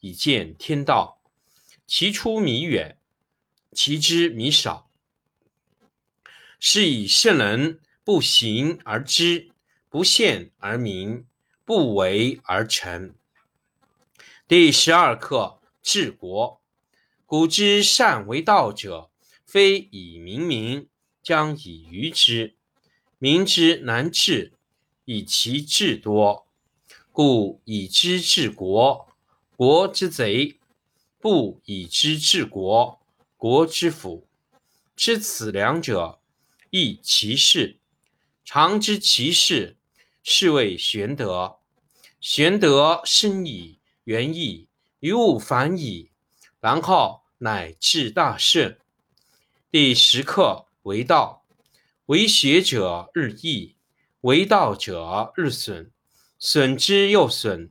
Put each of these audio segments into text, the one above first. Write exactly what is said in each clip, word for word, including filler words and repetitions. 以见天道。其出弥远，其知弥少。是以圣人不行而知，不见而明，不为而成。第十二课治国，古之善为道者，非以明民，将以愚之。民之难治，以其智多，故以之治国，国之贼；不以之治国，国之福。知此两者，亦其事。常知其事，是谓玄德。玄德深矣，远矣，于物反矣，然后乃至大顺。第十课为道，为学者日益，为道者日损，损之又损，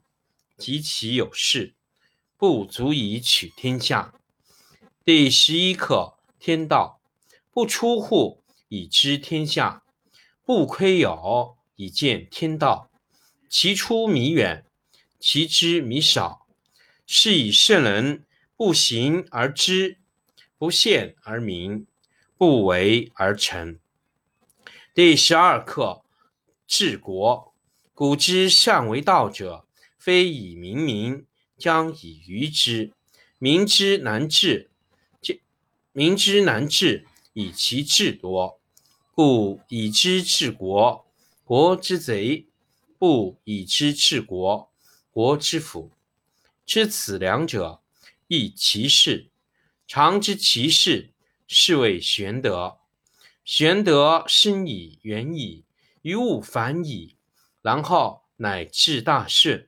及其有事，不足以取天下。第十一课天道，不出户以知天下，不窥牖以见天道。其出弥远，其知弥少。是以圣人不行而知，不见而明，不为而成。第十二课治国，古之善为道者，非以明民，将以愚之。民之难治，民之难治，以其智多，故以之治国，国之贼；不以之治国，国之福。知此两者，亦其事。常知其事，是谓玄德。玄德深矣，远矣，于物反矣，然后乃至大顺。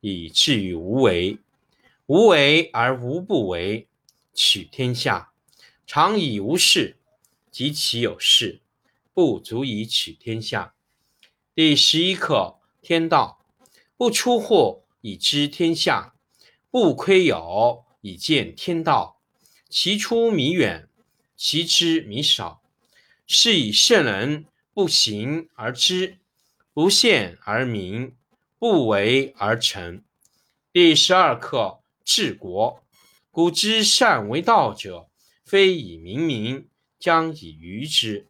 以至于无为。无为而无不为，取天下常以无事，及其有事，不足以取天下。第十一课天道，不出户以知天下，不窥牖以见天道。其出弥远，其知弥少。是以圣人不行而知，不见而明，不为而成。第十二课治国，古之善为道者，非以明民，将以愚之。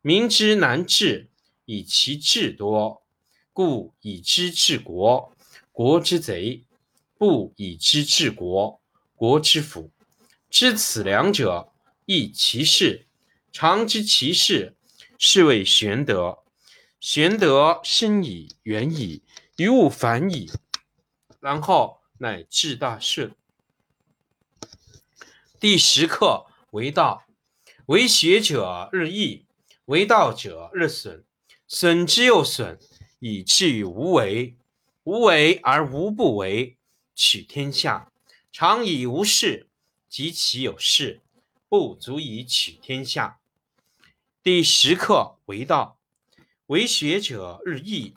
民之难治，以其智多，故以之治国，国之贼；不以之治国，国之福。知此两者，亦其事。常知其事，是谓玄德。玄德深矣，远矣，于物反矣，然后乃至大顺。第十课为道，为学者日益，为道者日损，损之又损，以至于无为。无为而无不为，取天下常以无事，及其有事，不足以取天下。第十课为道，为学者日益，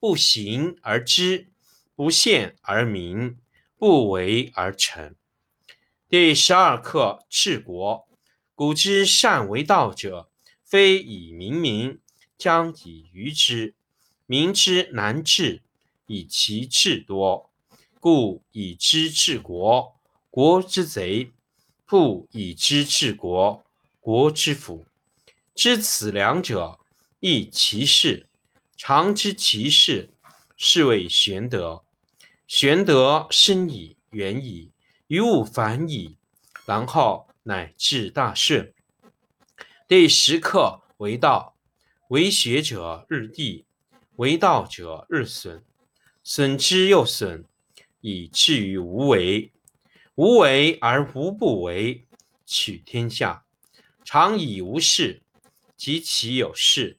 不行而知，不见而明，不为而成。第十二课：治国。古之善为道者，非以明民，将以愚之。民之难治，以其智多。故以知治国，国之贼；不以知治国，国之福。知此两者，亦其事。常知其事，是谓玄德。玄德深矣，远矣，于物反矣，然后乃至大顺。第十课：为道，为学者日益，为道者日损，损之又损，以至于无为。无为而无不为，取天下常以无事，及其有事，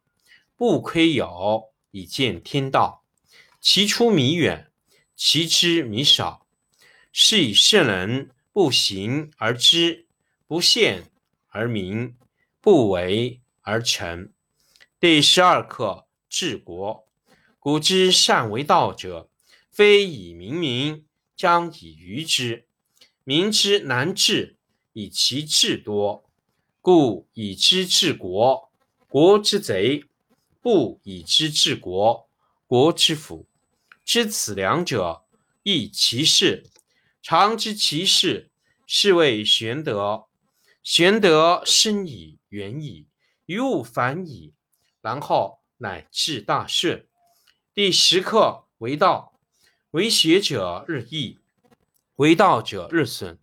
不窥牖以见天道。其出弥远，其知弥少。是以圣人不行而知，不见而明，不为而成。第十二课：治国。古之善为道者，非以明民，将以愚之。民之难治，以其智多。故以知治国，国之贼；不以知治国，国之福。知此两者，亦其事。常知其事，是谓玄德。玄德深矣，远矣，于物反矣，然后乃至大顺。第十课：为道，为学者日益，为道者日损，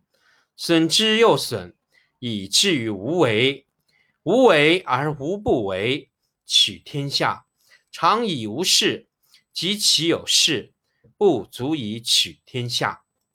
损之又损，以至于无为。无为而无不为，取天下常以无事，及其有事，不足以取天下。